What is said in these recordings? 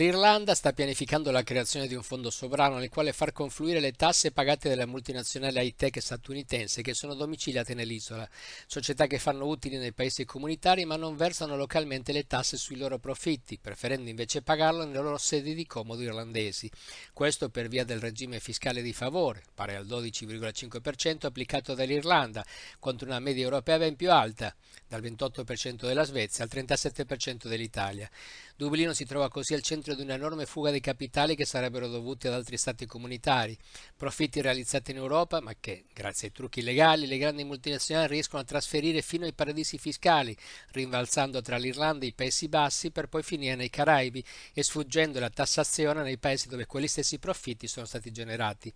L'Irlanda sta pianificando la creazione di un fondo sovrano nel quale far confluire le tasse pagate dalle multinazionali high tech statunitense che sono domiciliate nell'isola, società che fanno utili nei paesi comunitari ma non versano localmente le tasse sui loro profitti, preferendo invece pagarlo nelle loro sedi di comodo irlandesi. Questo per via del regime fiscale di favore, pari al 12,5% applicato dall'Irlanda, contro una media europea ben più alta, dal 28% della Svezia al 37% dell'Italia. Dublino si trova così al centro di un'enorme fuga di capitali che sarebbero dovuti ad altri stati comunitari, profitti realizzati in Europa ma che, grazie ai trucchi legali, le grandi multinazionali riescono a trasferire fino ai paradisi fiscali, rimbalzando tra l'Irlanda e i Paesi Bassi per poi finire nei Caraibi e sfuggendo la tassazione nei paesi dove quegli stessi profitti sono stati generati.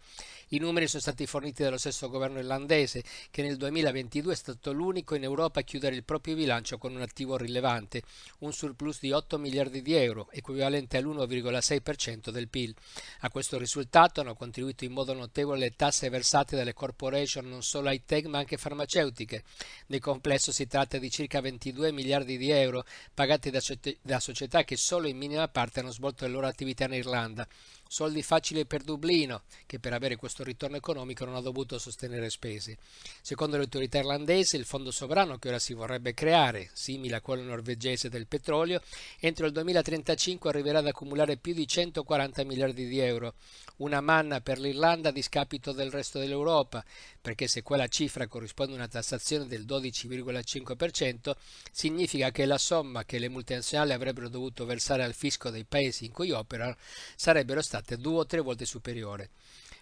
I numeri sono stati forniti dallo stesso governo irlandese, che nel 2022 è stato l'unico in Europa a chiudere il proprio bilancio con un attivo rilevante, un surplus di 8 miliardi di euro, equivalente all'1,6% del PIL. A questo risultato hanno contribuito in modo notevole le tasse versate dalle corporation non solo high tech ma anche farmaceutiche. Nel complesso si tratta di circa 22 miliardi di euro pagati da società che solo in minima parte hanno svolto le loro attività in Irlanda. Soldi facili per Dublino, che per avere questo ritorno economico non ha dovuto sostenere spese. Secondo le autorità irlandesi, il fondo sovrano che ora si vorrebbe creare, simile a quello norvegese del petrolio, entro il 2035 arriverà ad accumulare più di 140 miliardi di euro, una manna per l'Irlanda a discapito del resto dell'Europa, perché se quella cifra corrisponde a una tassazione del 12,5%, significa che la somma che le multinazionali avrebbero dovuto versare al fisco dei paesi in cui operano sarebbero state 2 o 3 volte superiore.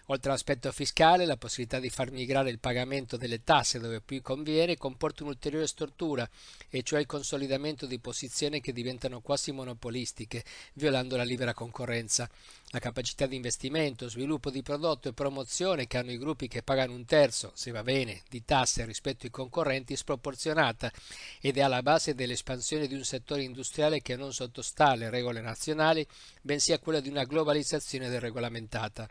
Oltre all'aspetto fiscale, la possibilità di far migrare il pagamento delle tasse dove più conviene comporta un'ulteriore stortura, e cioè il consolidamento di posizioni che diventano quasi monopolistiche, violando la libera concorrenza. La capacità di investimento, sviluppo di prodotto e promozione che hanno i gruppi che pagano un terzo, se va bene, di tasse rispetto ai concorrenti è sproporzionata ed è alla base dell'espansione di un settore industriale che non sottostà alle regole nazionali, bensì a quella di una globalizzazione deregolamentata.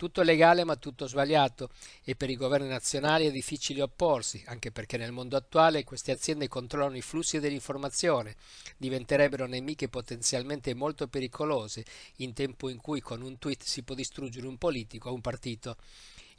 Tutto legale ma tutto sbagliato, e per i governi nazionali è difficile opporsi, anche perché nel mondo attuale queste aziende controllano i flussi dell'informazione, diventerebbero nemiche potenzialmente molto pericolose in tempo in cui con un tweet si può distruggere un politico o un partito.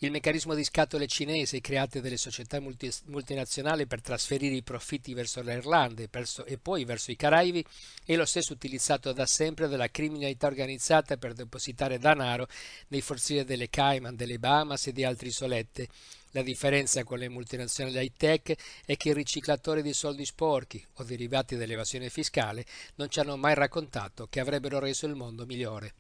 Il meccanismo di scatole cinese create dalle società multinazionali per trasferire i profitti verso l'Irlanda e poi verso i Caraibi è lo stesso utilizzato da sempre dalla criminalità organizzata per depositare denaro nei forzieri delle Cayman, delle Bahamas e di altre isolette. La differenza con le multinazionali high tech è che i riciclatori di soldi sporchi o derivati dall'evasione fiscale non ci hanno mai raccontato che avrebbero reso il mondo migliore.